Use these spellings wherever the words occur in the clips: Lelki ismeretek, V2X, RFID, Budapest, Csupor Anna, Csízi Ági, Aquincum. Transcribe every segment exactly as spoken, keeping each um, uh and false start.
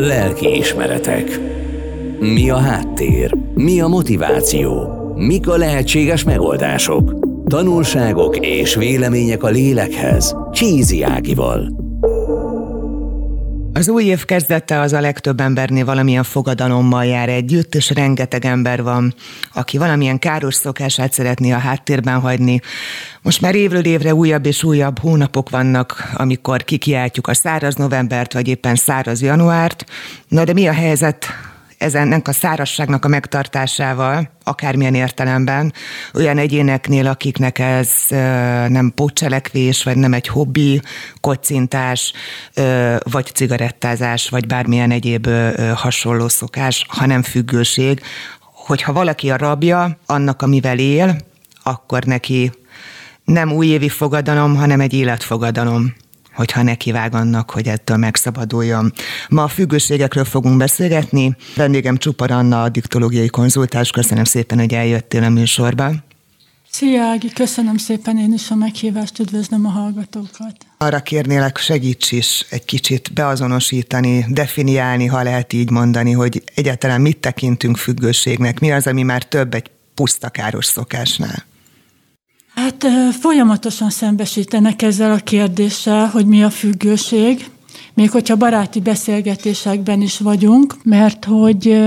Lelki ismeretek. Mi a háttér? Mi a motiváció? Mik a lehetséges megoldások? Tanulságok és vélemények a lélekhez. Csízi Ágival. Az új év kezdete az a legtöbb embernél valamilyen fogadalommal jár együtt, és rengeteg ember van, aki valamilyen káros szokását szeretné a háttérben hagyni. Most már évről évre újabb és újabb hónapok vannak, amikor kikiáltjuk a száraz novembert, vagy éppen száraz januárt. Na de mi a helyzet ezennek a szárazságnak a megtartásával, akármilyen értelemben, olyan egyéneknél, akiknek ez nem pótcselekvés, vagy nem egy hobbi, kocintás, vagy cigarettázás, vagy bármilyen egyéb hasonló szokás, hanem függőség, hogyha valaki a rabja annak, amivel él, akkor neki nem újévi fogadalom, hanem egy életfogadalom, hogyha nekivág annak, hogy ettől megszabaduljon. Ma a függőségekről fogunk beszélgetni. Vendégem Csupor Anna, addiktológiai konzultáns. Köszönöm szépen, hogy eljöttél a műsorba. Szia, Ági, köszönöm szépen én is a meghívást, üdvözlöm a hallgatókat. Arra kérnélek, segíts is egy kicsit beazonosítani, definiálni, ha lehet így mondani, hogy egyáltalán mit tekintünk függőségnek, mi az, ami már több egy puszta káros szokásnál. Hát folyamatosan szembesítenek ezzel a kérdéssel, hogy mi a függőség, még hogyha baráti beszélgetésekben is vagyunk, mert hogy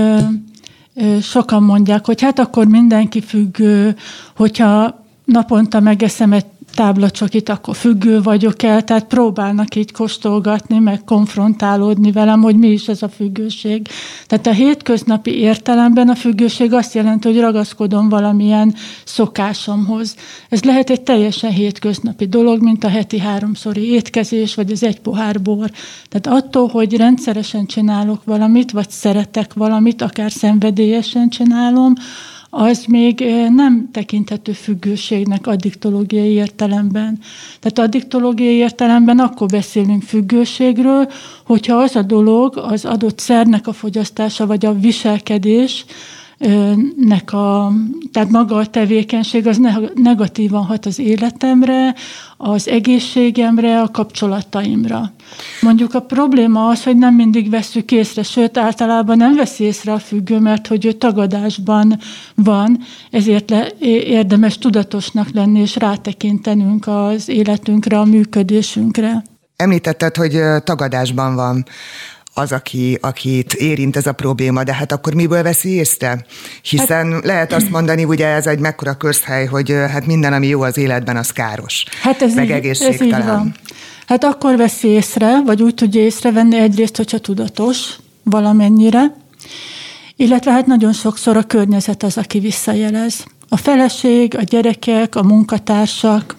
sokan mondják, hogy hát akkor mindenki függő, hogyha naponta megeszem egy táblacsokit, akkor függő vagyok el, tehát próbálnak így kóstolgatni, meg konfrontálódni velem, hogy mi is ez a függőség. Tehát a hétköznapi értelemben a függőség azt jelenti, hogy ragaszkodom valamilyen szokásomhoz. Ez lehet egy teljesen hétköznapi dolog, mint a heti háromszori étkezés, vagy az egy pohár bor. Tehát attól, hogy rendszeresen csinálok valamit, vagy szeretek valamit, akár szenvedélyesen csinálom, az még nem tekinthető függőségnek addiktológiai értelemben. Tehát addiktológiai értelemben akkor beszélünk függőségről, hogyha az a dolog, az adott szernek a fogyasztása, vagy a viselkedés, nek a, tehát maga a tevékenység az negatívan hat az életemre, az egészségemre, a kapcsolataimra. Mondjuk a probléma az, hogy nem mindig vesszük észre, sőt általában nem veszi észre a függő, mert hogy ő tagadásban van, ezért le, érdemes tudatosnak lenni és rátekintenünk az életünkre, a működésünkre. Említetted, hogy tagadásban van az, aki, akit érint ez a probléma, de hát akkor miből veszi észre? Hiszen hát, lehet azt mondani, ugye ez egy mekkora közhely, hogy hát minden, ami jó az életben, az káros. Hát ez meg így, egészségtelen. Ez így van. Hát akkor veszi észre, vagy úgy tudja észrevenni egyrészt, hogyha tudatos valamennyire, illetve hát nagyon sokszor a környezet az, aki visszajelez. A feleség, a gyerekek, a munkatársak.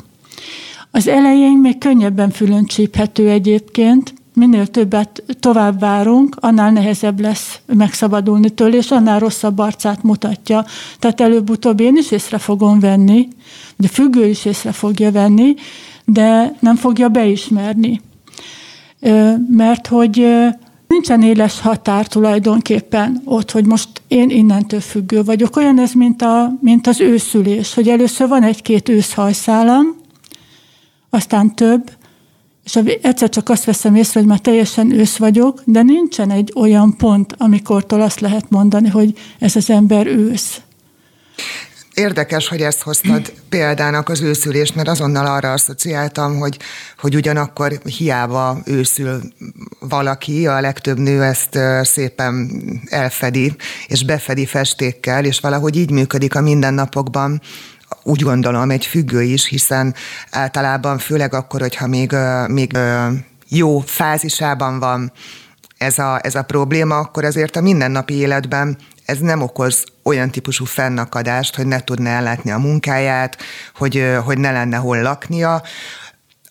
Az elején még könnyebben fülön csíphető egyébként. Minél többet tovább várunk, annál nehezebb lesz megszabadulni tőle, és annál rosszabb arcát mutatja. Tehát előbb-utóbb én is észre fogom venni, de függő is észre fogja venni, de nem fogja beismerni. Mert hogy nincsen éles határ tulajdonképpen ott, hogy most én innentől függő vagyok. Olyan ez, mint, a, mint az őszülés, hogy először van egy-két őszhajszálam, aztán több, és egyszer csak azt veszem észre, hogy már teljesen ősz vagyok, de nincsen egy olyan pont, amikortól azt lehet mondani, hogy ez az ember ősz. Érdekes, hogy ezt hoztad példának az őszülést, mert azonnal arra asszociáltam, hogy, hogy ugyanakkor hiába őszül valaki, a legtöbb nő ezt szépen elfedi, és befedi festékkel, és valahogy így működik a mindennapokban, úgy gondolom, egy függő is, hiszen általában főleg akkor, hogyha még, még jó fázisában van ez a, ez a probléma, akkor azért a mindennapi életben ez nem okoz olyan típusú fennakadást, hogy ne tudna ellátni a munkáját, hogy, hogy ne lenne hol laknia.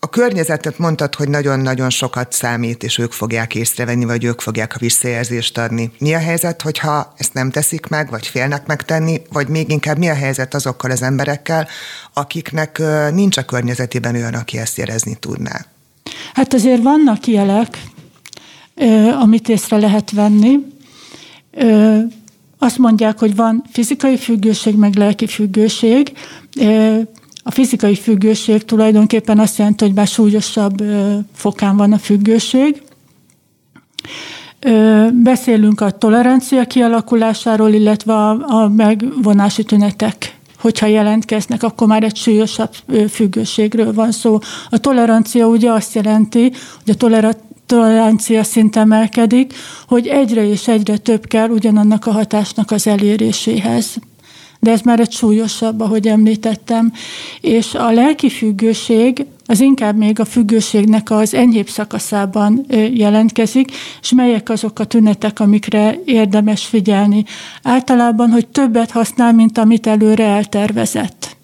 A környezetet mondtad, hogy nagyon-nagyon sokat számít, és ők fogják észrevenni, vagy ők fogják a visszajelzést adni. Mi a helyzet, hogyha ezt nem teszik meg, vagy félnek megtenni, vagy még inkább mi a helyzet azokkal az emberekkel, akiknek nincs a környezetében olyan, aki ezt érezni tudná? Hát azért vannak jelek, amit észre lehet venni. Azt mondják, hogy van fizikai függőség, meg lelki függőség. A fizikai függőség tulajdonképpen azt jelenti, hogy már súlyosabb fokán van a függőség, Beszélünk a tolerancia kialakulásáról, illetve a, a megvonási tünetek. Hogyha jelentkeznek, akkor már egy súlyosabb függőségről van szó. A tolerancia ugye azt jelenti, hogy a tolera, tolerancia szint emelkedik, hogy egyre és egyre több kell ugyanannak a hatásnak az eléréséhez. De ez már egy súlyosabb, ahogy említettem. És a lelki függőség az inkább még a függőségnek az enyhébb szakaszában jelentkezik, és melyek azok a tünetek, amikre érdemes figyelni. Általában, hogy többet használ, mint amit előre eltervezett.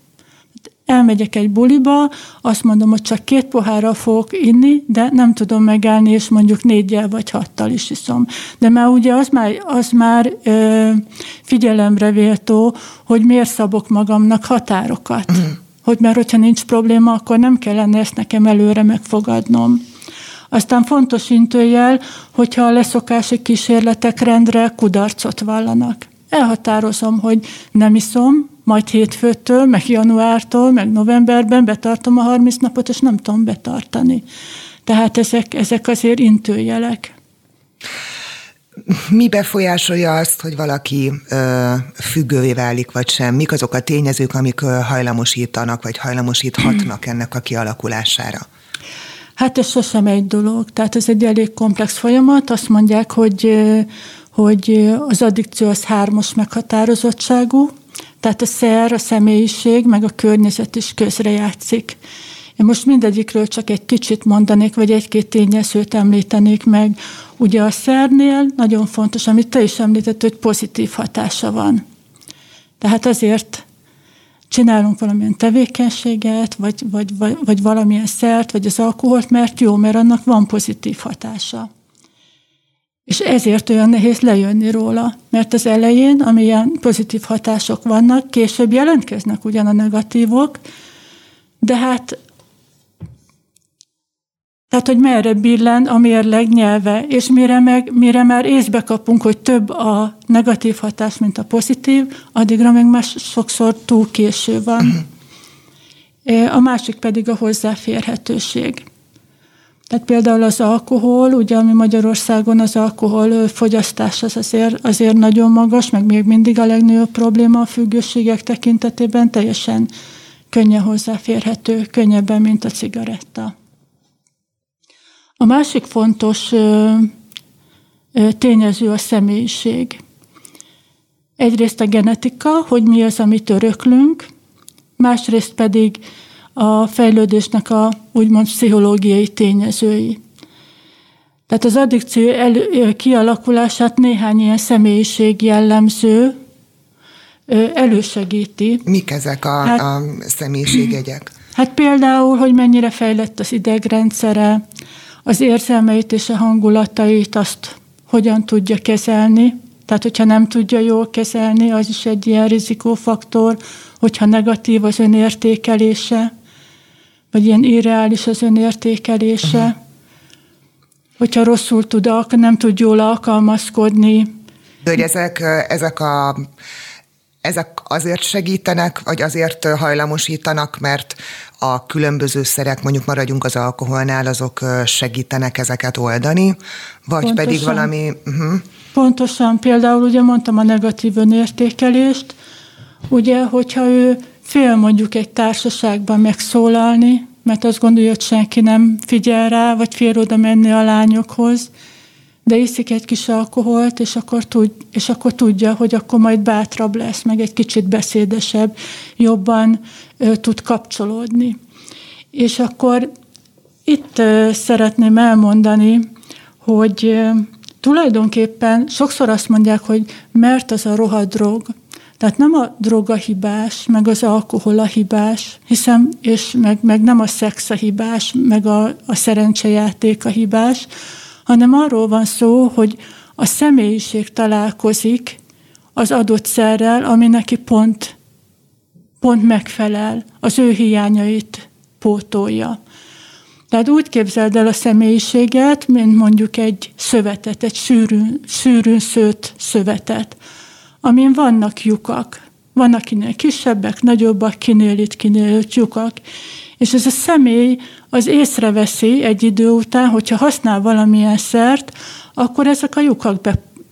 Elmegyek egy buliba, azt mondom, hogy csak két pohárral fogok inni, de nem tudom megállni, és mondjuk négyel vagy hattal is iszom. De már ugye az már, az már ö, figyelemre véltó, hogy miért szabok magamnak határokat. Hogy mert hogyha nincs probléma, akkor nem kellene ezt nekem előre megfogadnom. Aztán fontos intőjel, hogyha a leszokási kísérletek rendre kudarcot vallanak. Elhatározom, hogy nem iszom, majd hétfőtől, meg januártól, meg novemberben betartom a harminc napot, és nem tudom betartani. Tehát ezek, ezek azért intőjelek. Mi befolyásolja azt, hogy valaki ö, függővé válik, vagy sem? Mik azok a tényezők, amik ö, hajlamosítanak, vagy hajlamosíthatnak ennek a kialakulására? Hát ez sosem egy dolog. Tehát ez egy elég komplex folyamat. Azt mondják, hogy, hogy az addikció az hármas meghatározottságú, tehát a szer, a személyiség, meg a környezet is közrejátszik. Én most mindegyikről csak egy kicsit mondanék, vagy egy-két tényezőt említenék meg. Ugye a szernél nagyon fontos, amit te is említett, hogy pozitív hatása van. Tehát azért csinálunk valamilyen tevékenységet, vagy, vagy, vagy, vagy valamilyen szert, vagy az alkoholt, mert jó, mert annak van pozitív hatása. És ezért olyan nehéz lejönni róla, mert az elején, amilyen pozitív hatások vannak, később jelentkeznek ugyan a negatívok, de hát tehát, hogy merre billen a mérleg nyelve, és mire, meg, mire már észbe kapunk, hogy több a negatív hatás, mint a pozitív, addigra még már sokszor túl késő van. A másik pedig a hozzáférhetőség. Tehát például az alkohol, ugye ami Magyarországon az alkohol fogyasztás az azért, azért nagyon magas, meg még mindig a legnagyobb probléma a függőségek tekintetében, teljesen könnyen hozzáférhető, könnyebben, mint a cigaretta. A másik fontos tényező a személyiség. Egyrészt a genetika, hogy mi az, amit öröklünk, másrészt pedig a fejlődésnek a úgymond pszichológiai tényezői. Tehát az addikció elő, kialakulását néhány ilyen személyiség jellemző elősegíti. Mik ezek a, hát, a személyiségjegyek? Hát például, hogy mennyire fejlett az idegrendszere, az érzelmeit és a hangulatait, azt hogyan tudja kezelni. Tehát, hogyha nem tudja jól kezelni, az is egy ilyen rizikófaktor, hogyha negatív az önértékelése, vagy ilyen irreális az önértékelése, uh-huh. hogyha rosszul tud, nem tud jól alkalmazkodni. De hogy ezek, ezek, a, ezek azért segítenek, vagy azért hajlamosítanak, mert a különböző szerek, mondjuk maradjunk az alkoholnál, azok segítenek ezeket oldani, vagy pontosan, pedig valami... Uh-huh. Pontosan, például ugye mondtam a negatív önértékelést, ugye, hogyha ő fél mondjuk egy társaságban megszólalni, mert azt gondolja, hogy senki nem figyel rá, vagy fél oda menni a lányokhoz, de iszik egy kis alkoholt, és akkor, tud, és akkor tudja, hogy akkor majd bátrabb lesz, meg egy kicsit beszédesebb, jobban ö, tud kapcsolódni. És akkor itt ö, szeretném elmondani, hogy ö, tulajdonképpen sokszor azt mondják, hogy mert az a rohadt drog. Tehát nem a droga hibás, meg az alkohol a hibás, hiszen, és meg, meg nem a szex a hibás, meg a, a szerencsejáték a hibás, hanem arról van szó, hogy a személyiség találkozik az adott szerrel, ami neki pont, pont megfelel, az ő hiányait pótolja. Tehát úgy képzeld el a személyiséget, mint mondjuk egy szövetet, egy sűrűn, sűrűn szőtt szövetet, amin vannak lyukak. Vannak kinél kisebbek, nagyobbak, kinél itt, kinél ott lyukak. És ez a személy az észreveszi egy idő után, hogyha használ valamilyen szert, akkor ezek a lyukak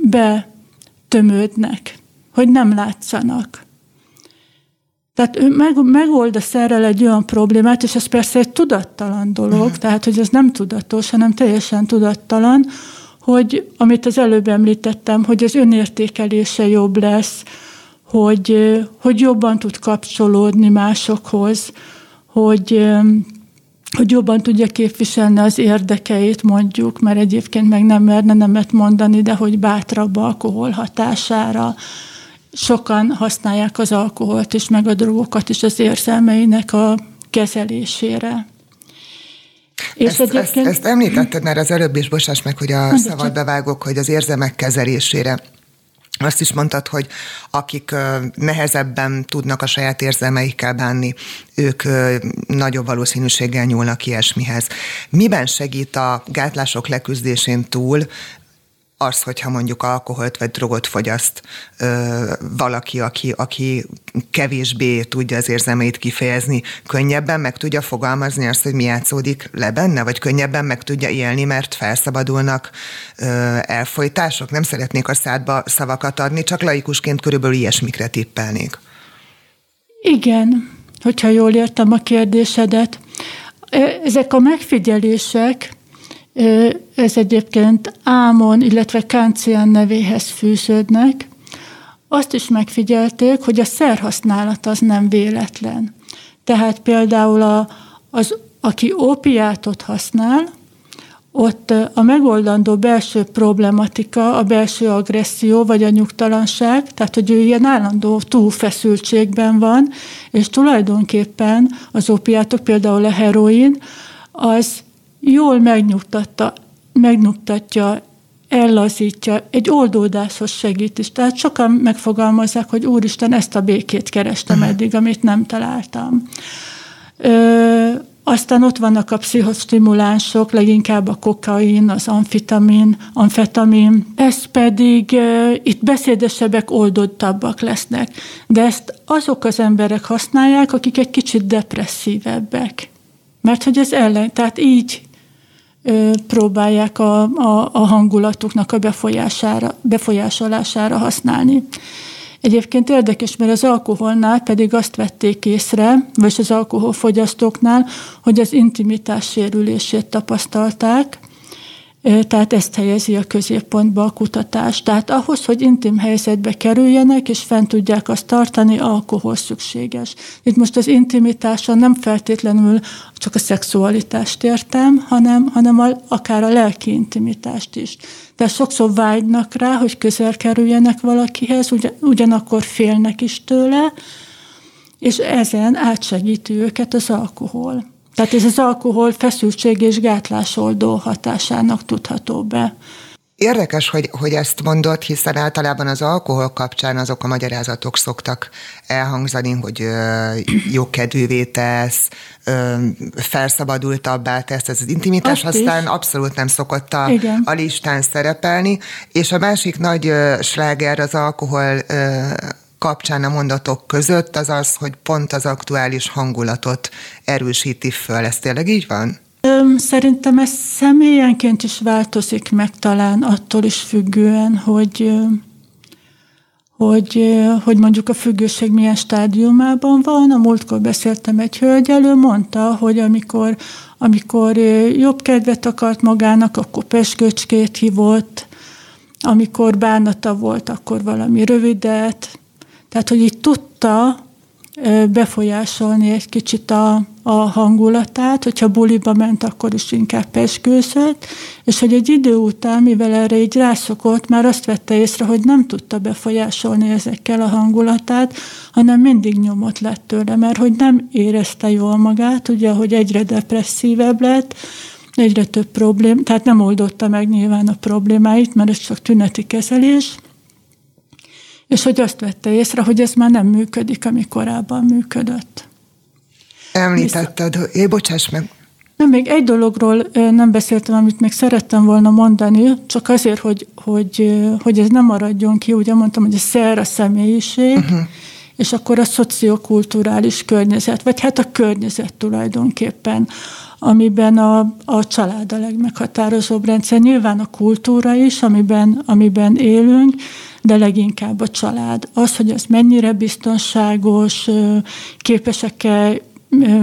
betömődnek, hogy nem látszanak. Tehát ő meg, megoldasz erre egy olyan problémát, és ez persze egy tudattalan dolog, uh-huh. tehát hogy ez nem tudatos, hanem teljesen tudattalan, hogy amit az előbb említettem, hogy az önértékelése jobb lesz, hogy, hogy jobban tud kapcsolódni másokhoz, hogy, hogy jobban tudja képviselni az érdekeit, mondjuk, mert egyébként meg nem merne nemet mondani, de hogy bátrabb alkohol hatására. Sokan használják az alkoholt és meg a drogokat is az érzelmeinek a kezelésére. És ezt, egyébként... ezt, ezt említetted már az előbb is, bocsáss meg, hogy a szabad bevágok, hogy az érzelmek kezelésére. Azt is mondtad, hogy akik nehezebben tudnak a saját érzelmeikkel bánni, ők nagyobb valószínűséggel nyúlnak ilyesmihez. Miben segít a gátlások leküzdésén túl az, hogyha mondjuk alkoholt vagy drogot fogyaszt ö, valaki, aki, aki kevésbé tudja az érzelmeit kifejezni, könnyebben meg tudja fogalmazni azt, hogy mi játszódik le benne, vagy könnyebben meg tudja élni, mert felszabadulnak ö, elfojtások? Nem szeretnék a szádba szavakat adni, csak laikusként körülbelül ilyesmikre tippelnék. Igen, hogyha jól értem a kérdésedet. Ezek a megfigyelések, ez egyébként Ámon, illetve Káncián nevéhez fűződnek. Azt is megfigyelték, hogy a szerhasználat az nem véletlen. Tehát például a, az, aki ópiátot használ, ott a megoldandó belső problematika, a belső agresszió vagy a nyugtalanság, tehát hogy ő ilyen állandó túlfeszültségben van, és tulajdonképpen az ópiátok, például a heroin, az jól megnyugtatta, megnyugtatja, ellazítja, egy oldódáshoz segít is. Tehát sokan megfogalmazzák, hogy úristen, ezt a békét kerestem eddig, amit nem találtam. Ö, aztán ott vannak a pszichoszimulánsok, leginkább a kokain, az amfetamin, amfetamin. Ez pedig ö, itt beszédesebbek, oldottabbak lesznek. De ezt azok az emberek használják, akik egy kicsit depresszívebbek. Mert hogy ez ellen, tehát így ö, próbálják a, a, a hangulatuknak a befolyására, befolyásolására használni. Egyébként érdekes, mert az alkoholnál pedig azt vették észre, vagy az alkoholfogyasztóknál, hogy az intimitás sérülését tapasztalták, ö, tehát ezt helyezi a középpontba a kutatás. Tehát ahhoz, hogy intim helyzetbe kerüljenek, és fent tudják azt tartani, alkohol szükséges. Itt most az intimitással nem feltétlenül csak a szexualitást értem, hanem, hanem a, akár a lelki intimitást is. De sokszor vágynak rá, hogy közel kerüljenek valakihez, ugyan, ugyanakkor félnek is tőle, és ezen átsegíti őket az alkohol. Tehát ez az alkohol feszültség és gátlásoldó hatásának tudható be. Érdekes, hogy, hogy ezt mondod, hiszen általában az alkohol kapcsán azok a magyarázatok szoktak elhangzani, hogy ö, jókedvűvé tesz, ö, felszabadultabbá tesz, ez az intimitás azt aztán is. Abszolút nem szokott a, a listán szerepelni, és a másik nagy ö, sláger az alkohol ö, kapcsán a mondatok között az az, hogy pont az aktuális hangulatot erősíti föl. Ez tényleg így van? Szerintem ez személyenként is változik meg talán attól is függően, hogy, hogy, hogy mondjuk a függőség milyen stádiumában van. A múltkor beszéltem egy hölgyel, ő mondta, hogy amikor, amikor jobb kedvet akart magának, akkor pezsgőcskét hívott, amikor bánata volt, akkor valami rövidet. Tehát, hogy így tudta befolyásolni egy kicsit a, a hangulatát, hogyha buliba ment, akkor is inkább pezsgőzött, és hogy egy idő után, mivel erre így rászokott, már azt vette észre, hogy nem tudta befolyásolni ezekkel a hangulatát, hanem mindig nyomott lett tőle, mert hogy nem érezte jól magát, ugye, hogy egyre depresszívebb lett, egyre több problém, tehát nem oldotta meg nyilván a problémáit, mert ez csak tüneti kezelés, és hogy azt vette észre, hogy ez már nem működik, ami korábban működött. Említetted, Visz... é, bocsáss meg. Nem, még egy dologról nem beszéltem, amit még szerettem volna mondani, csak azért, hogy, hogy, hogy ez nem maradjon ki, ugye mondtam, hogy a szer a személyiség, uh-huh. és akkor a szociokulturális környezet, vagy hát a környezet tulajdonképpen, amiben a, a család a legmeghatározóbb rendszer. Nyilván a kultúra is, amiben, amiben élünk, de leginkább a család. Az, hogy az mennyire biztonságos, képesek-e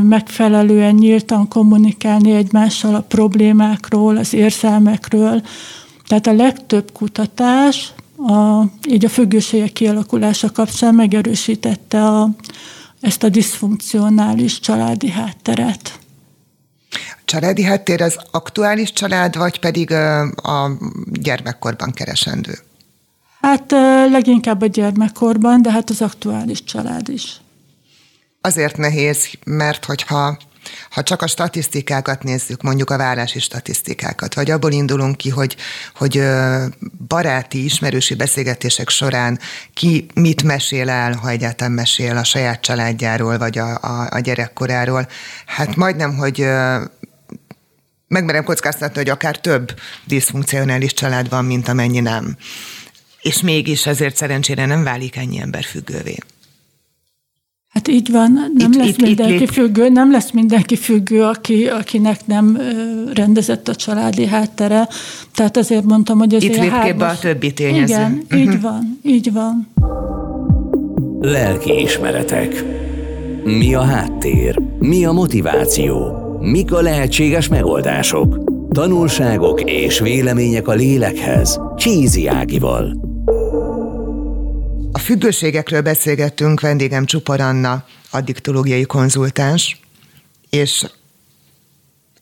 megfelelően nyíltan kommunikálni egymással a problémákról, az érzelmekről. Tehát a legtöbb kutatás a, így a függőségek kialakulása kapcsán megerősítette a, ezt a diszfunkcionális családi hátteret. A családi háttér az aktuális család, vagy pedig a gyermekkorban keresendő? Hát leginkább a gyermekkorban, de hát az aktuális család is. Azért nehéz, mert hogyha ha csak a statisztikákat nézzük, mondjuk a válási statisztikákat, vagy abból indulunk ki, hogy, hogy baráti, ismerősi beszélgetések során ki mit mesél el, ha egyáltalán mesél a saját családjáról, vagy a, a, a gyerekkoráról, hát majdnem, hogy megmerem kockáztatni, hogy akár több diszfunkcionális család van, mint amennyi nem. És mégis ezért szerencsére nem válik ennyi ember függővé. Hát így van, nem itt, lesz itt, mindenki itt függő, nem lesz mindenki függő, aki, akinek nem rendezett a családi háttere. Tehát azért mondtam, hogy ez itt lép képbe a többi tényező. Igen, uh-huh. így van, így van. Lelki ismeretek. Mi a háttér? Mi a motiváció? Mik a lehetséges megoldások? Tanulságok és vélemények a lélekhez. Csízi Ágival. A függőségekről beszélgettünk, vendégem Csupor Anna, addiktológiai konzultáns, és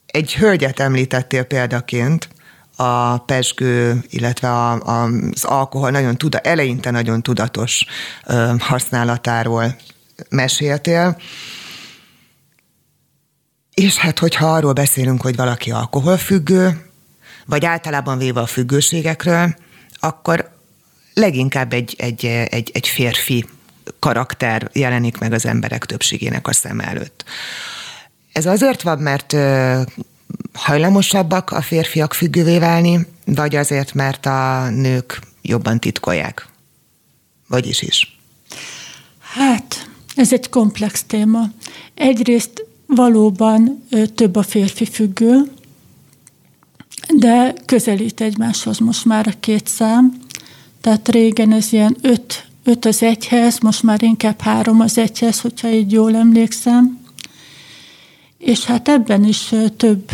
egy hölgyet említettél példaként, a pezsgő, illetve a, a, az alkohol nagyon tuda, eleinte nagyon tudatos ö, használatáról meséltél, és hát hogyha arról beszélünk, hogy valaki alkoholfüggő, vagy általában véve a függőségekről, akkor leginkább egy, egy, egy, egy férfi karakter jelenik meg az emberek többségének a szem előtt. Ez azért van, mert hajlamosabbak a férfiak függővé válni, vagy azért, mert a nők jobban titkolják? Vagyis is? Hát, ez egy komplex téma. Egyrészt valóban több a férfi függő, de közelít egymáshoz most már a két szám. Tehát régen ez ilyen öt, öt az egyhez, most már inkább három az egyhez, hogyha így jól emlékszem. És hát ebben is több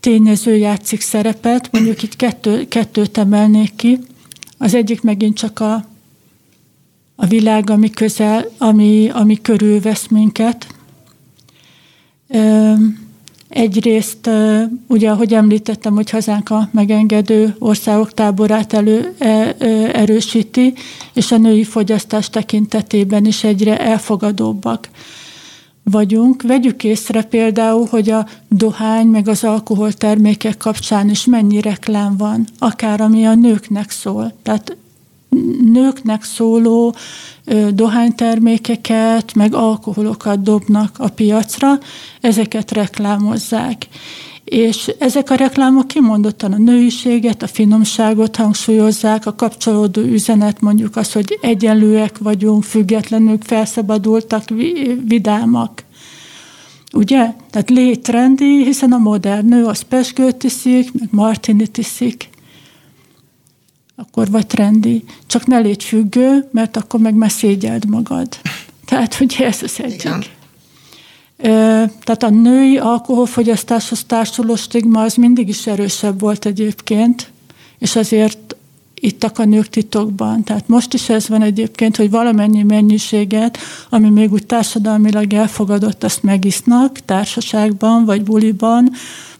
tényező játszik szerepet, mondjuk itt kettő, kettőt emelnék ki. Az egyik megint csak a, a világ, ami közel, ami, ami körülvesz minket. Ö, Egyrészt, ugye, ahogy említettem, hogy hazánk a megengedő országok táborát elő, erősíti, és a női fogyasztás tekintetében is egyre elfogadóbbak vagyunk. Vegyük észre például, hogy a dohány meg az alkoholtermékek kapcsán is mennyi reklám van, akár ami a nőknek szól. Tehát nőknek szóló dohánytermékeket, meg alkoholokat dobnak a piacra, ezeket reklámozzák. És ezek a reklámok kimondottan a nőiséget, a finomságot hangsúlyozzák, a kapcsolódó üzenet mondjuk az, hogy egyenlőek vagyunk, függetlenünk, felszabadultak, vidámak. Ugye? Tehát léttrendi, hiszen a modern nő az pezsgőt iszik, meg martinit iszik. Akkor vagy trendi. Csak ne légy függő, mert akkor meg már szégyeld magad. Tehát, hogy ez az egyik. Ö, tehát a női alkoholfogyasztáshoz társuló stigma az mindig is erősebb volt egyébként, és azért ittak a nők titokban. Tehát most is ez van egyébként, hogy valamennyi mennyiséget, ami még úgy társadalmilag elfogadott, azt megisznak társaságban, vagy buliban,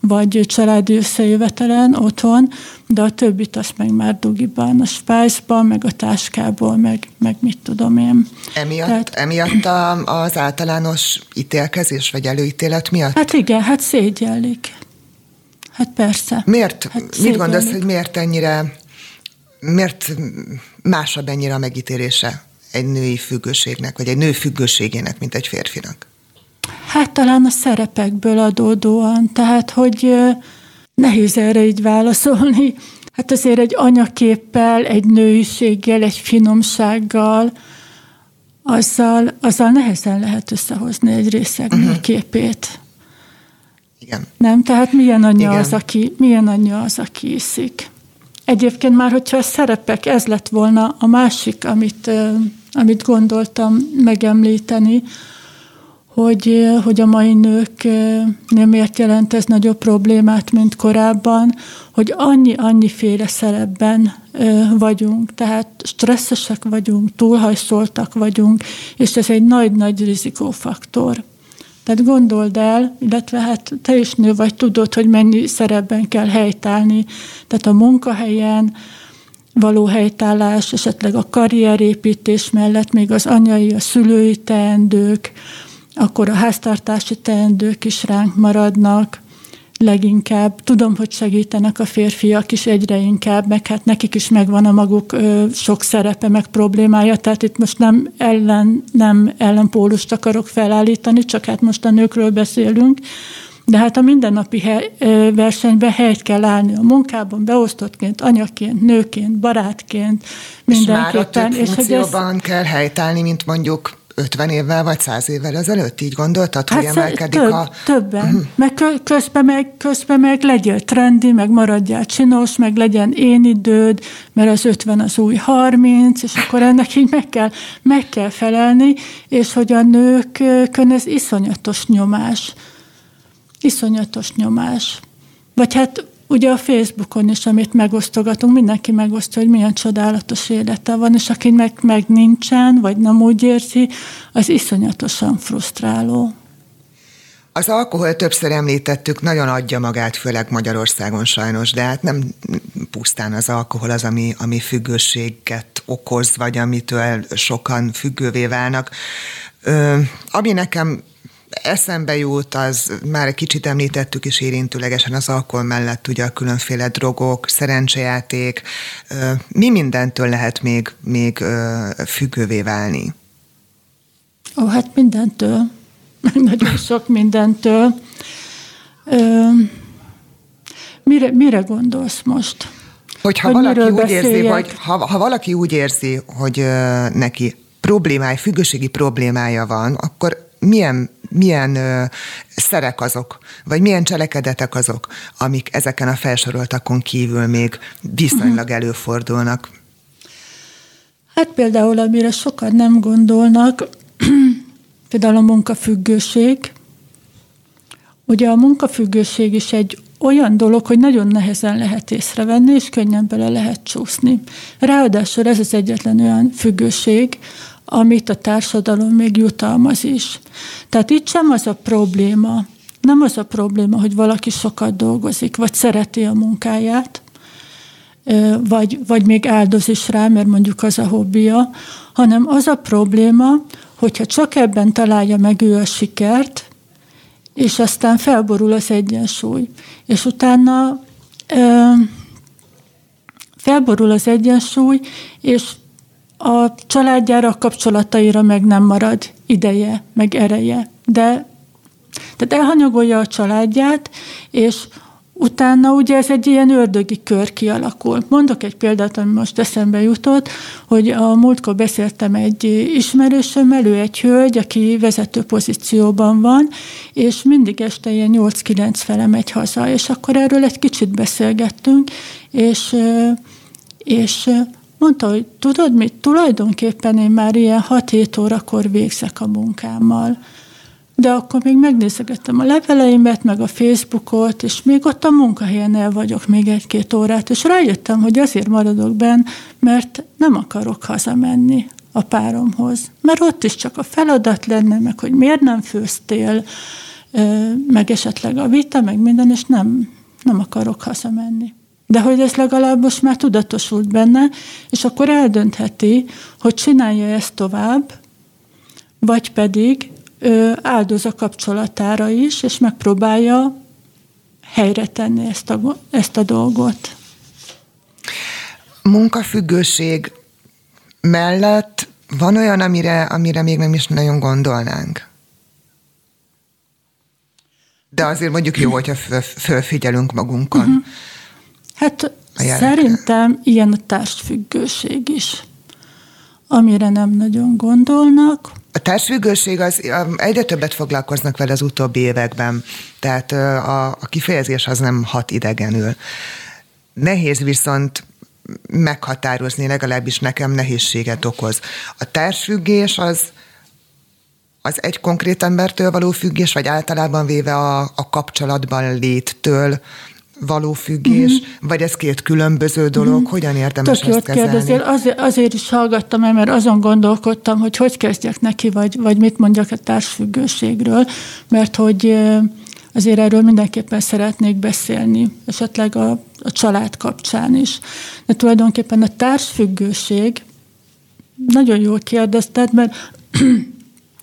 vagy családi összejövetelen, otthon, de a többit azt meg már dugiban, a spájzban, meg a táskából, meg, meg mit tudom én. Emiatt, Tehát, emiatt a, az általános ítélkezés, vagy előítélet miatt? Hát igen, hát szégyellik. Hát persze. Miért? Hát mit gondolsz, hogy miért ennyire... Miért másabb ennyire a megítélése egy női függőségnek, vagy egy nő függőségének, mint egy férfinak? Hát talán a szerepekből adódóan, tehát hogy nehéz erre így válaszolni. Hát azért egy anyaképpel, egy nőiséggel, egy finomsággal, azzal, azzal nehezen lehet összehozni egy részeg uh-huh. képét. Igen. Nem? Tehát milyen anyja, az, aki, milyen anyja az, aki iszik. Egyébként már, hogyha a szerepek, ez lett volna a másik, amit, amit gondoltam megemlíteni, hogy, hogy a mai nők nem miért jelent ez nagyobb problémát, mint korábban, hogy annyi-annyiféle szerepben vagyunk, tehát stresszesek vagyunk, túlhajszoltak vagyunk, és ez egy nagy-nagy rizikófaktor. Tehát gondold el, illetve hát te is nő vagy, tudod, hogy mennyi szerepben kell helytállni. Tehát a munkahelyen való helytállás, esetleg a karrierépítés mellett még az anyai, a szülői teendők, akkor a háztartási teendők is ránk maradnak leginkább. Tudom, hogy segítenek a férfiak is egyre inkább, meg hát nekik is megvan a maguk ö, sok szerepe, meg problémája, tehát itt most nem, ellen, nem ellenpólust akarok felállítani, csak hát most a nőkről beszélünk, de hát a mindennapi hely, ö, versenyben helyt kell állni a munkában, beosztottként, anyaként, nőként, barátként, mindenképpen. És már a több funkcióban ez... kell helytállni, mint mondjuk ötven évvel vagy száz évvel ezelőtt, így gondoltad, hát hogy emelkedik több, a... Többen, mm. meg közben meg, közben meg legyél trendi, meg maradjál csinos, meg legyen én időd, mert az ötven az új harminc, és akkor ennek így meg kell, meg kell felelni, és hogy a nőkön ez iszonyatos nyomás. Iszonyatos nyomás. Vagy hát ugye a Facebookon is, amit megosztogatunk, mindenki megosztja, hogy milyen csodálatos élete van, és aki meg, meg nincsen, vagy nem úgy érzi, az iszonyatosan frusztráló. Az alkohol többször említettük, nagyon adja magát, főleg Magyarországon sajnos, de hát nem pusztán az alkohol az, ami, ami függőséget okoz, vagy amitől sokan függővé válnak. Ö, ami nekem eszembe jut, az már egy kicsit említettük is érintőlegesen, az alkohol mellett ugye a különféle drogok, szerencsejáték, mi mindentől lehet még, még függővé válni? Ó, hát mindentől. Nagyon sok mindentől. Mire, mire gondolsz most? Hogyha hogy valaki úgy érzi, vagy ha, ha valaki úgy érzi, hogy neki problémája, függőségi problémája van, akkor milyen, milyen ö, szerek azok, vagy milyen cselekedetek azok, amik ezeken a felsoroltakon kívül még viszonylag előfordulnak? Hát például, amire sokan nem gondolnak, például a munkafüggőség. Ugye a munkafüggőség is egy olyan dolog, hogy nagyon nehezen lehet észrevenni, és könnyen bele lehet csúszni. Ráadásul ez az egyetlen olyan függőség, amit a társadalom még jutalmaz is. Tehát itt sem az a probléma, nem az a probléma, hogy valaki sokat dolgozik, vagy szereti a munkáját, vagy, vagy még áldoz is rá, mert mondjuk az a hobbija, hanem az a probléma, hogyha csak ebben találja meg ő a sikert, és aztán felborul az egyensúly. És utána ö, felborul az egyensúly, és a családjára, a kapcsolataira meg nem marad ideje, meg ereje. De, tehát elhanyagolja a családját, és utána ugye ez egy ilyen ördögi kör kialakul. Mondok egy példát, ami most eszembe jutott, hogy a múltkor beszéltem egy ismerősömmel, ő egy hölgy, aki vezető pozícióban van, és mindig este ilyen nyolc-kilenc fele megy haza, és akkor erről egy kicsit beszélgettünk, és, és mondta, hogy tudod mit, tulajdonképpen én már ilyen hat-hét órakor végzek a munkámmal. De akkor még megnézegettem a leveleimet, meg a Facebookot, és még ott a munkahelyen el vagyok még egy-két órát, és rájöttem, hogy azért maradok benn, mert nem akarok hazamenni a páromhoz. Mert ott is csak a feladat lenne, meg hogy miért nem főztél, meg esetleg a vita, meg minden, és nem, nem akarok hazamenni. De hogy ez legalább most már tudatosult benne, és akkor eldöntheti, hogy csinálja ezt tovább, vagy pedig ö, áldoz a kapcsolatára is, és megpróbálja helyre tenni ezt a, ezt a dolgot. Munkafüggőség mellett van olyan, amire, amire még nem is nagyon gondolnánk? De azért mondjuk jó, hogyha fölfigyelünk magunkon. Uh-huh. Hát szerintem ilyen a társfüggőség is. amire nem nagyon gondolnak. A társfüggőség, az egyre többet foglalkoznak vele az utóbbi években, tehát a, a kifejezés az nem hat idegenül. Nehéz viszont meghatározni, legalábbis nekem nehézséget okoz. A társfüggés az, az egy konkrét embertől való függés, vagy általában véve a, a kapcsolatban léttől való függés, mm-hmm. vagy ez két különböző dolog, mm-hmm. hogyan érdemes Tök ezt kezelni? Kérdezél, azért, azért is hallgattam el, mert azon gondolkodtam, hogy hogy kezdjek neki, vagy, vagy mit mondjak a társfüggőségről, mert hogy azért erről mindenképpen szeretnék beszélni, esetleg a, a család kapcsán is. De tulajdonképpen a társfüggőség, nagyon jól kérdezted, mert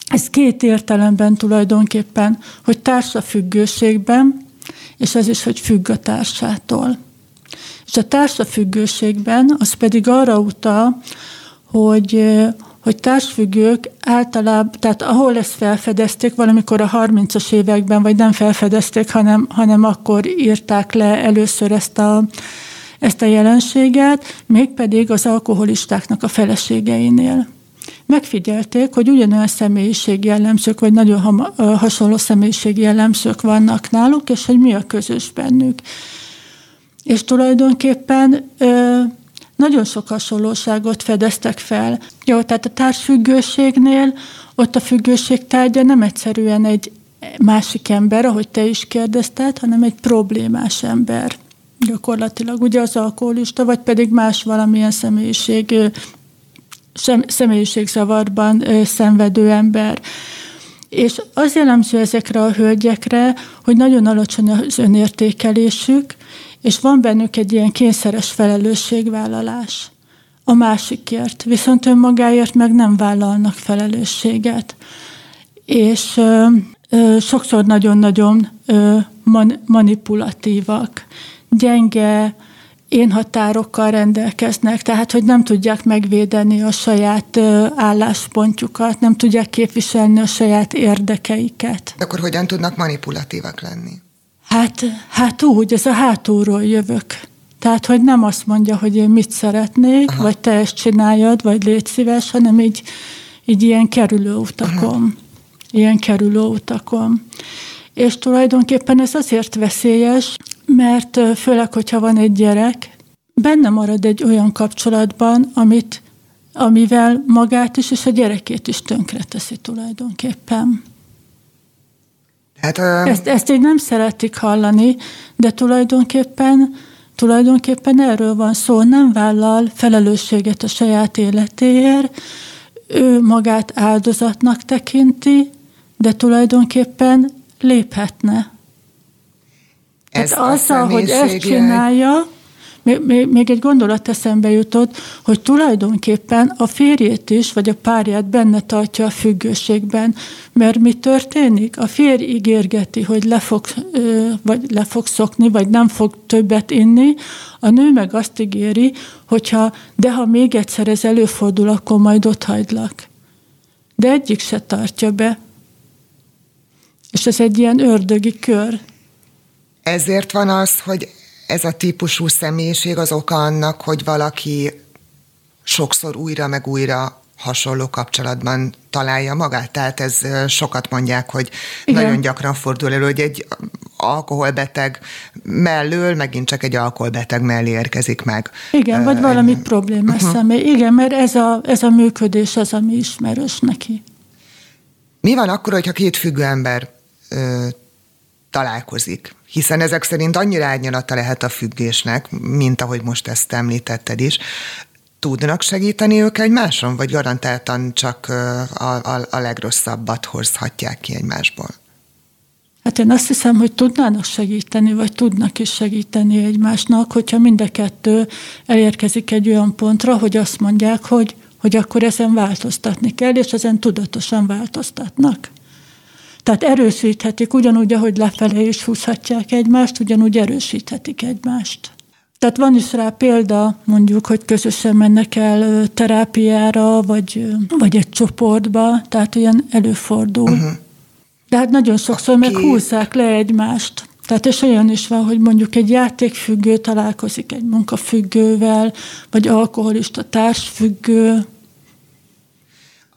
ez két értelemben tulajdonképpen, hogy társafüggőségben, és ez is, hogy függ a társától. És a társafüggőségben az pedig arra utal, hogy, hogy társfüggők általában, tehát ahol ezt felfedezték, valamikor a harmincas években, vagy nem felfedezték, hanem, hanem akkor írták le először ezt a, ezt a jelenséget, mégpedig az alkoholistáknak a feleségeinél. Megfigyelték, hogy ugyanolyan személyiségi jellemzők, vagy nagyon ha- hasonló személyiségi jellemzők vannak náluk, és hogy mi a közös bennük. És tulajdonképpen ö, nagyon sok hasonlóságot fedeztek fel. Jó, tehát a társfüggőségnél ott a függőség tárgya nem egyszerűen egy másik ember, ahogy te is kérdezted, hanem egy problémás ember gyakorlatilag. Ugye az alkoholista, vagy pedig más valamilyen személyiség Sem, személyiségzavarban ö, szenvedő ember. És az jellemző ezekre a hölgyekre, hogy nagyon alacsony az önértékelésük, és van bennük egy ilyen kényszeres felelősségvállalás a másikért, viszont önmagáért meg nem vállalnak felelősséget. És ö, ö, sokszor nagyon-nagyon ö, man, manipulatívak, gyenge, én határokkal rendelkeznek, tehát hogy nem tudják megvédeni a saját álláspontjukat, nem tudják képviselni a saját érdekeiket. Akkor hogyan tudnak manipulatívak lenni? Hát, hát úgy, ez a hátulról jövök. Tehát, hogy nem azt mondja, hogy én mit szeretnék, aha. vagy te ezt csináljad, vagy légy szíves, hanem így, így ilyen kerülő utakon. Ilyen kerülő utakon. És tulajdonképpen ez azért veszélyes, mert főleg, hogyha van egy gyerek, benne marad egy olyan kapcsolatban, amit, amivel magát is és a gyerekét is tönkreteszi tulajdonképpen. Hát, uh... ezt, ezt így nem szeretik hallani, de tulajdonképpen, tulajdonképpen erről van szó, nem vállal felelősséget a saját életéért, ő magát áldozatnak tekinti, de tulajdonképpen léphetne. Ez hát azzal, hogy ezt csinálja, még, még, még egy gondolat eszembe jutott, hogy tulajdonképpen a férjét is, vagy a párját benne tartja a függőségben. Mert mi történik? A férj ígérgeti, hogy le fog, vagy le fog szokni, vagy nem fog többet inni. A nő meg azt ígéri, hogyha de ha még egyszer ez előfordul, akkor majd otthagylak. De egyik se tartja be. És ez egy ilyen ördögi kör. Ezért van az, hogy ez a típusú személyiség az oka annak, hogy valaki sokszor újra meg újra hasonló kapcsolatban találja magát. Tehát ez sokat mondják, hogy igen. Nagyon gyakran fordul elő, hogy egy alkoholbeteg mellől megint csak egy alkoholbeteg mellé érkezik meg. Igen, vagy valami uh, problémás uh-huh. személy. Igen, mert ez a, ez a működés az, ami ismerős neki. Mi van akkor, hogyha két függő ember uh, találkozik? Hiszen ezek szerint annyira árnyalata lehet a függésnek, mint ahogy most ezt említetted is. Tudnak segíteni ők egymáson, vagy garantáltan csak a, a, a legrosszabbat hozhatják ki egymásból? Hát én azt hiszem, hogy tudnának segíteni, vagy tudnak is segíteni egymásnak, hogyha mind a kettő elérkezik egy olyan pontra, hogy azt mondják, hogy, hogy akkor ezen változtatni kell, és ezen tudatosan változtatnak. Tehát erősíthetik, ugyanúgy, ahogy lefele is húzhatják egymást, ugyanúgy erősíthetik egymást. Tehát van is rá példa, mondjuk, hogy közösen mennek el terápiára, vagy, vagy egy csoportba, tehát ilyen előfordul. Uh-huh. De hát nagyon sokszor meg húzzák le egymást. Tehát és olyan is van, hogy mondjuk egy játékfüggő találkozik egy munkafüggővel, vagy alkoholista társfüggő,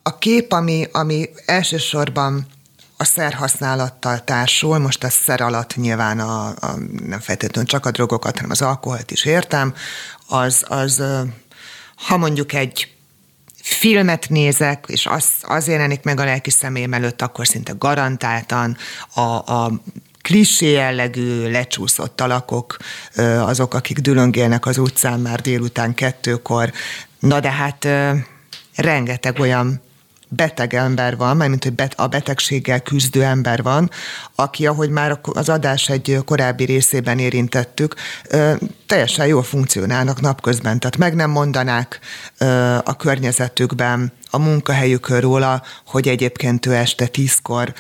A kép, ami, ami elsősorban a szerhasználattal társul, most a szer alatt nyilván a, a, nem feltétlenül csak a drogokat, hanem az alkoholt is értem, az, az ha mondjuk egy filmet nézek, és az, az jelenik meg a lelki személyem előtt, akkor szinte garantáltan a, a klissé jellegű lecsúszott alakok, azok, akik dülöngélnek az utcán már délután kettőkor. Na de hát rengeteg olyan beteg ember van, mármint, hogy a betegséggel küzdő ember van, aki, ahogy már az adás egy korábbi részében érintettük, teljesen jól funkcionálnak napközben, tehát meg nem mondanák a környezetükben, a munkahelyükön róla, hogy egyébként ő este tízkor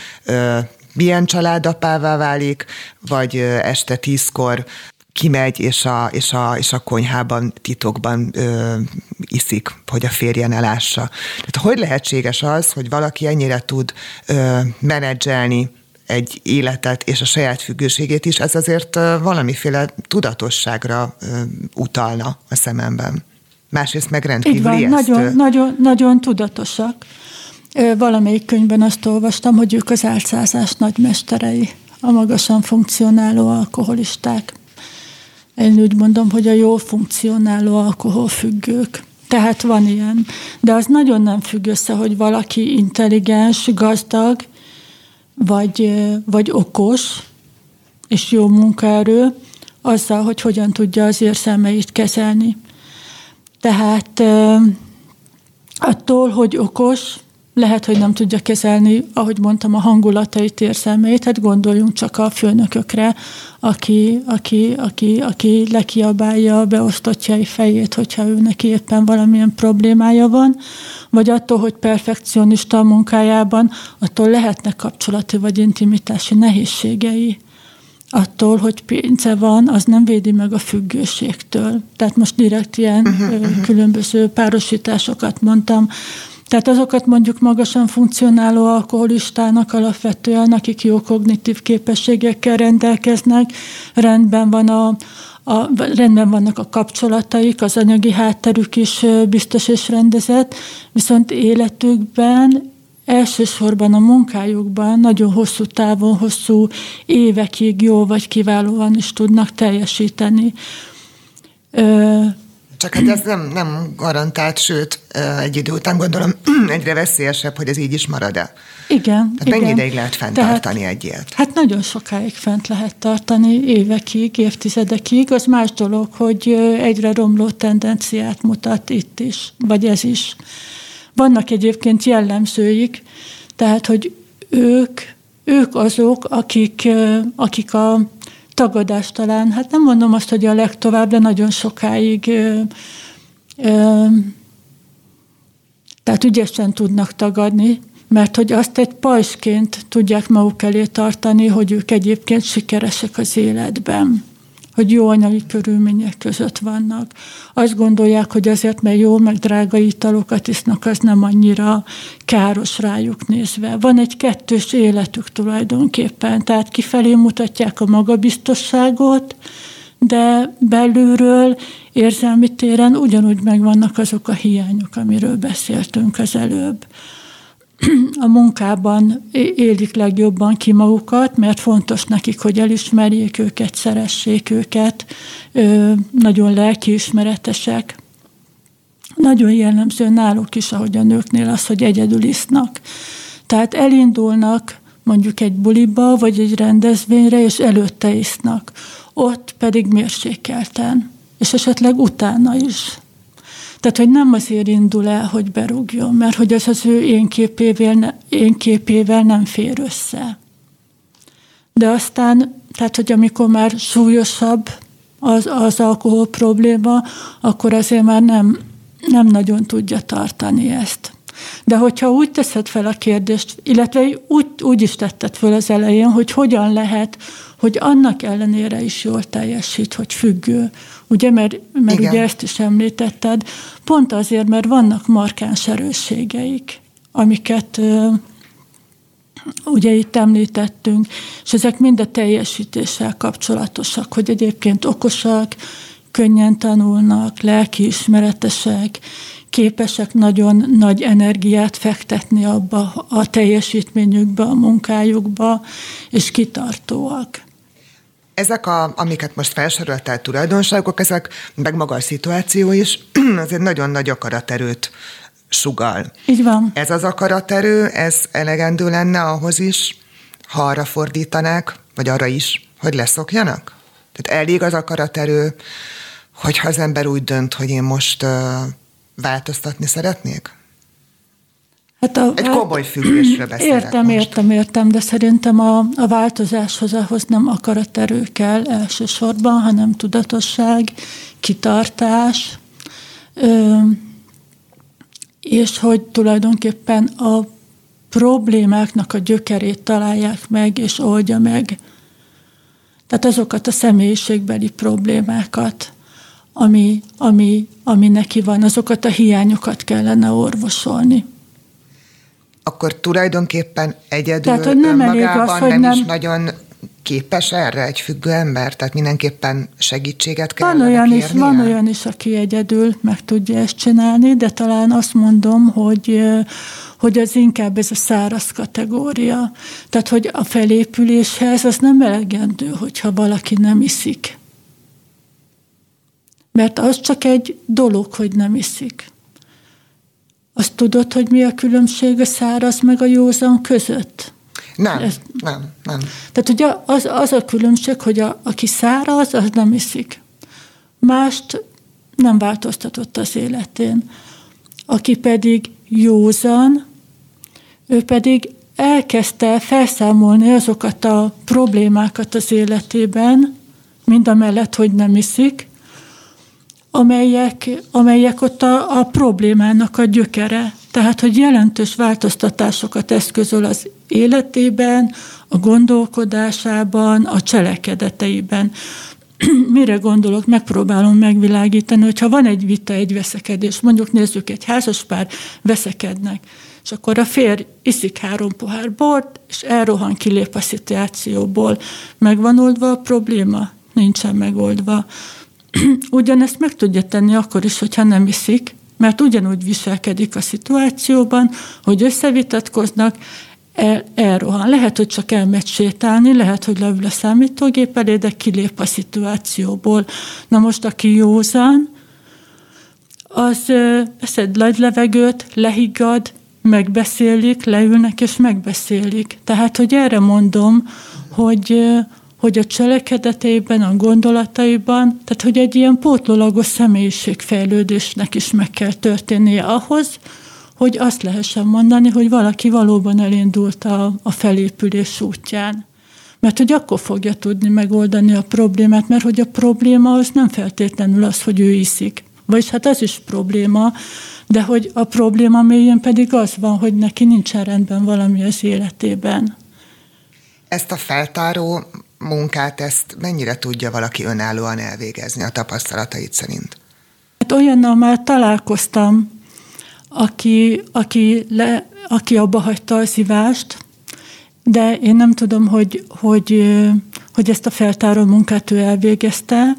milyen családapává válik, vagy este tízkor kimegy, és a, és a, és a konyhában, titokban ö, iszik, hogy a férje ne lássa. Tehát hogy lehetséges az, hogy valaki ennyire tud ö, menedzselni egy életet és a saját függőségét is, ez azért ö, valamiféle tudatosságra ö, utalna a szememben. Másrészt meg rendkívül van, ijesztő. Nagyon, nagyon, nagyon tudatosak. Ö, valamelyik könyvben azt olvastam, hogy ők az álcázás nagymesterei, a magasan funkcionáló alkoholisták. Én úgy mondom, hogy a jól funkcionáló alkoholfüggők. Tehát van ilyen. De az nagyon nem függ össze, hogy valaki intelligens, gazdag, vagy, vagy okos, és jó munkaerő, azzal, hogy hogyan tudja az érzelmeit kezelni. Tehát attól, hogy okos, lehet, hogy nem tudja kezelni, ahogy mondtam, a hangulatait, érzelmeit, hát gondoljunk csak a főnökökre, aki, aki, aki, aki lekiabálja a beosztottjai fejét, hogyha őnek éppen valamilyen problémája van, vagy attól, hogy perfekcionista a munkájában, attól lehetnek kapcsolati vagy intimitási nehézségei. Attól, hogy pénze van, az nem védi meg a függőségtől. Tehát most direkt ilyen uh-huh, uh-huh. különböző párosításokat mondtam. Tehát azokat mondjuk magasan funkcionáló alkoholistának alapvetően, akik jó kognitív képességekkel rendelkeznek, rendben van a, a, rendben vannak a kapcsolataik, az anyagi hátterük is biztos és rendezett, viszont életükben, elsősorban a munkájukban nagyon hosszú távon, hosszú évekig jó vagy kiválóan is tudnak teljesíteni. Ö, Csak hát ez nem, nem garantált, sőt, egy idő után gondolom egyre veszélyesebb, hogy ez így is marad-e. Igen. Tehát mennyi ideig lehet fenntartani egy ilyet? Hát nagyon sokáig fent lehet tartani, évekig, évtizedekig. Az más dolog, hogy egyre romló tendenciát mutat itt is, vagy ez is. Vannak egyébként jellemzőik, tehát, hogy ők, ők azok, akik, akik a tagadás talán, hát nem mondom azt, hogy a legtovább, de nagyon sokáig ö, ö, tehát ügyesen tudnak tagadni, mert hogy azt egy pajzsként tudják maguk elé tartani, hogy ők egyébként sikeresek az életben, hogy jó anyagi körülmények között vannak. Azt gondolják, hogy azért, mert jó, meg drága italokat isznak, az nem annyira káros rájuk nézve. Van egy kettős életük tulajdonképpen, tehát kifelé mutatják a magabiztosságot, de belülről érzelmi téren ugyanúgy megvannak azok a hiányok, amiről beszéltünk az előbb. A munkában élik legjobban ki magukat, mert fontos nekik, hogy elismerjék őket, szeressék őket, Ö, nagyon lelkiismeretesek. Nagyon jellemző náluk is, ahogy a nőknél az, hogy egyedül isznak. Tehát elindulnak mondjuk egy buliba, vagy egy rendezvényre, és előtte isznak. Ott pedig mérsékelten, és esetleg utána is. Tehát, hogy nem azért indul el, hogy berúgjon, mert hogy az az ő én képével, ne, én képével nem fér össze. De aztán, tehát, hogy amikor már súlyosabb az, az alkohol probléma, akkor azért már nem, nem nagyon tudja tartani ezt. De hogyha úgy teszed fel a kérdést, illetve úgy, úgy is tetted fel az elején, hogy hogyan lehet, hogy annak ellenére is jól teljesít, hogy függő. Ugye, mert, mert ugye ezt is említetted, pont azért, mert vannak markáns erősségeik, amiket uh, ugye itt említettünk, és ezek mind a teljesítéssel kapcsolatosak, hogy egyébként okosak, könnyen tanulnak, lelkiismeretesek, képesek nagyon nagy energiát fektetni abba a teljesítményükbe, a munkájukba, és kitartóak. Ezek, a, amiket most felsoroltál, tulajdonságok, ezek, meg maga a szituáció is, azért nagyon nagy akaraterőt sugall. Így van. Ez az akaraterő, ez elegendő lenne ahhoz is, ha arra fordítanák, vagy arra is, hogy leszokjanak? Tehát elég az akaraterő, hogyha az ember úgy dönt, hogy én most uh, változtatni szeretnék? Hát a, Egy komoly függésről beszélek Értem, most. értem, értem, de szerintem a, a változáshoz ahhoz nem akaraterő kell elsősorban, hanem tudatosság, kitartás, ö, és hogy tulajdonképpen a problémáknak a gyökerét találják meg, és oldja meg. Tehát azokat a személyiségbeli problémákat, ami, ami, ami neki van, azokat a hiányokat kellene orvosolni. Akkor tulajdonképpen egyedül Tehát, nem önmagában az, nem, nem is nagyon képes erre egy függő ember? Tehát mindenképpen segítséget kellene van olyan kérnie? Is, van olyan is, aki egyedül meg tudja ezt csinálni, de talán azt mondom, hogy, hogy az inkább ez a száraz kategória. Tehát, hogy a felépüléshez az nem elegendő, hogyha valaki nem iszik. Mert az csak egy dolog, hogy nem iszik. Azt tudod, hogy mi a különbség a száraz meg a józan között? Nem, Ez, nem, nem. Tehát ugye az, az a különbség, hogy a, aki száraz, az nem iszik. Mást nem változtatott az életén. Aki pedig józan, ő pedig elkezdte felszámolni azokat a problémákat az életében, mind amellett, hogy nem iszik, amelyek, amelyek ott a, a problémának a gyökere. Tehát, hogy jelentős változtatásokat eszközöl az életében, a gondolkodásában, a cselekedeteiben. Mire gondolok? Megpróbálom megvilágítani, hogyha van egy vita, egy veszekedés, mondjuk nézzük, egy házaspár, veszekednek, és akkor a férj iszik három pohár bort, és elrohan, kilép a szituációból. Megvan oldva a probléma? Nincsen megoldva. Ugyanezt meg tudja tenni akkor is, hogyha nem iszik, mert ugyanúgy viselkedik a szituációban, hogy összevitatkoznak, el, elrohan. Lehet, hogy csak elmegy sétálni, lehet, hogy leül a számítógép elé, de kilép a szituációból. Na most, aki józan, az vesz egy nagy levegőt, lehiggad, megbeszélik, leülnek és megbeszélik. Tehát, hogy erre mondom, hogy... hogy a cselekedeteiben, a gondolataiban, tehát hogy egy ilyen pótlólagos személyiségfejlődésnek is meg kell történnie ahhoz, hogy azt lehessen mondani, hogy valaki valóban elindult a, a felépülés útján. Mert hogy akkor fogja tudni megoldani a problémát, mert hogy a probléma az nem feltétlenül az, hogy ő iszik. Vagyis hát az is probléma, de hogy a probléma mélyén pedig az van, hogy neki nincsen rendben valami az életében. Ezt a feltáró munkát, ezt mennyire tudja valaki önállóan elvégezni a tapasztalatait szerint? Hát olyannal már találkoztam, aki, aki, le, aki abba hagyta az ivást, de én nem tudom, hogy, hogy, hogy ezt a feltáró munkát ő elvégezte.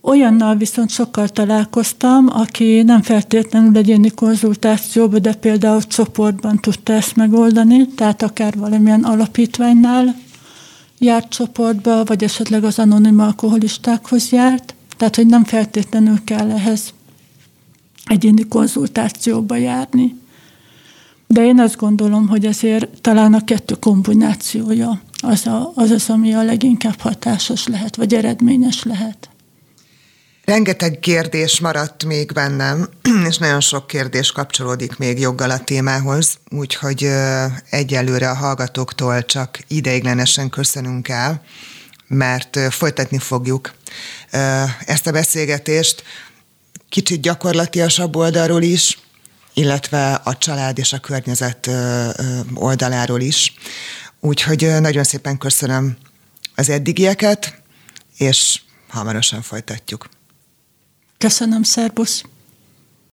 Olyannal viszont sokkal találkoztam, aki nem feltétlenül egyéni konzultációban, de például csoportban tudta ezt megoldani, tehát akár valamilyen alapítványnál járt csoportba, vagy esetleg az anonim alkoholistákhoz járt, tehát hogy nem feltétlenül kell ehhez egyéni konzultációba járni. De én azt gondolom, hogy ezért talán a kettő kombinációja az a, az, az, ami a leginkább hatásos lehet, vagy eredményes lehet. Rengeteg kérdés maradt még bennem, és nagyon sok kérdés kapcsolódik még joggal a témához, úgyhogy egyelőre a hallgatóktól csak ideiglenesen köszönünk el, mert folytatni fogjuk ezt a beszélgetést kicsit gyakorlatiasabb oldalról is, illetve a család és a környezet oldaláról is. Úgyhogy nagyon szépen köszönöm az eddigieket, és hamarosan folytatjuk. Köszönöm, szervusz!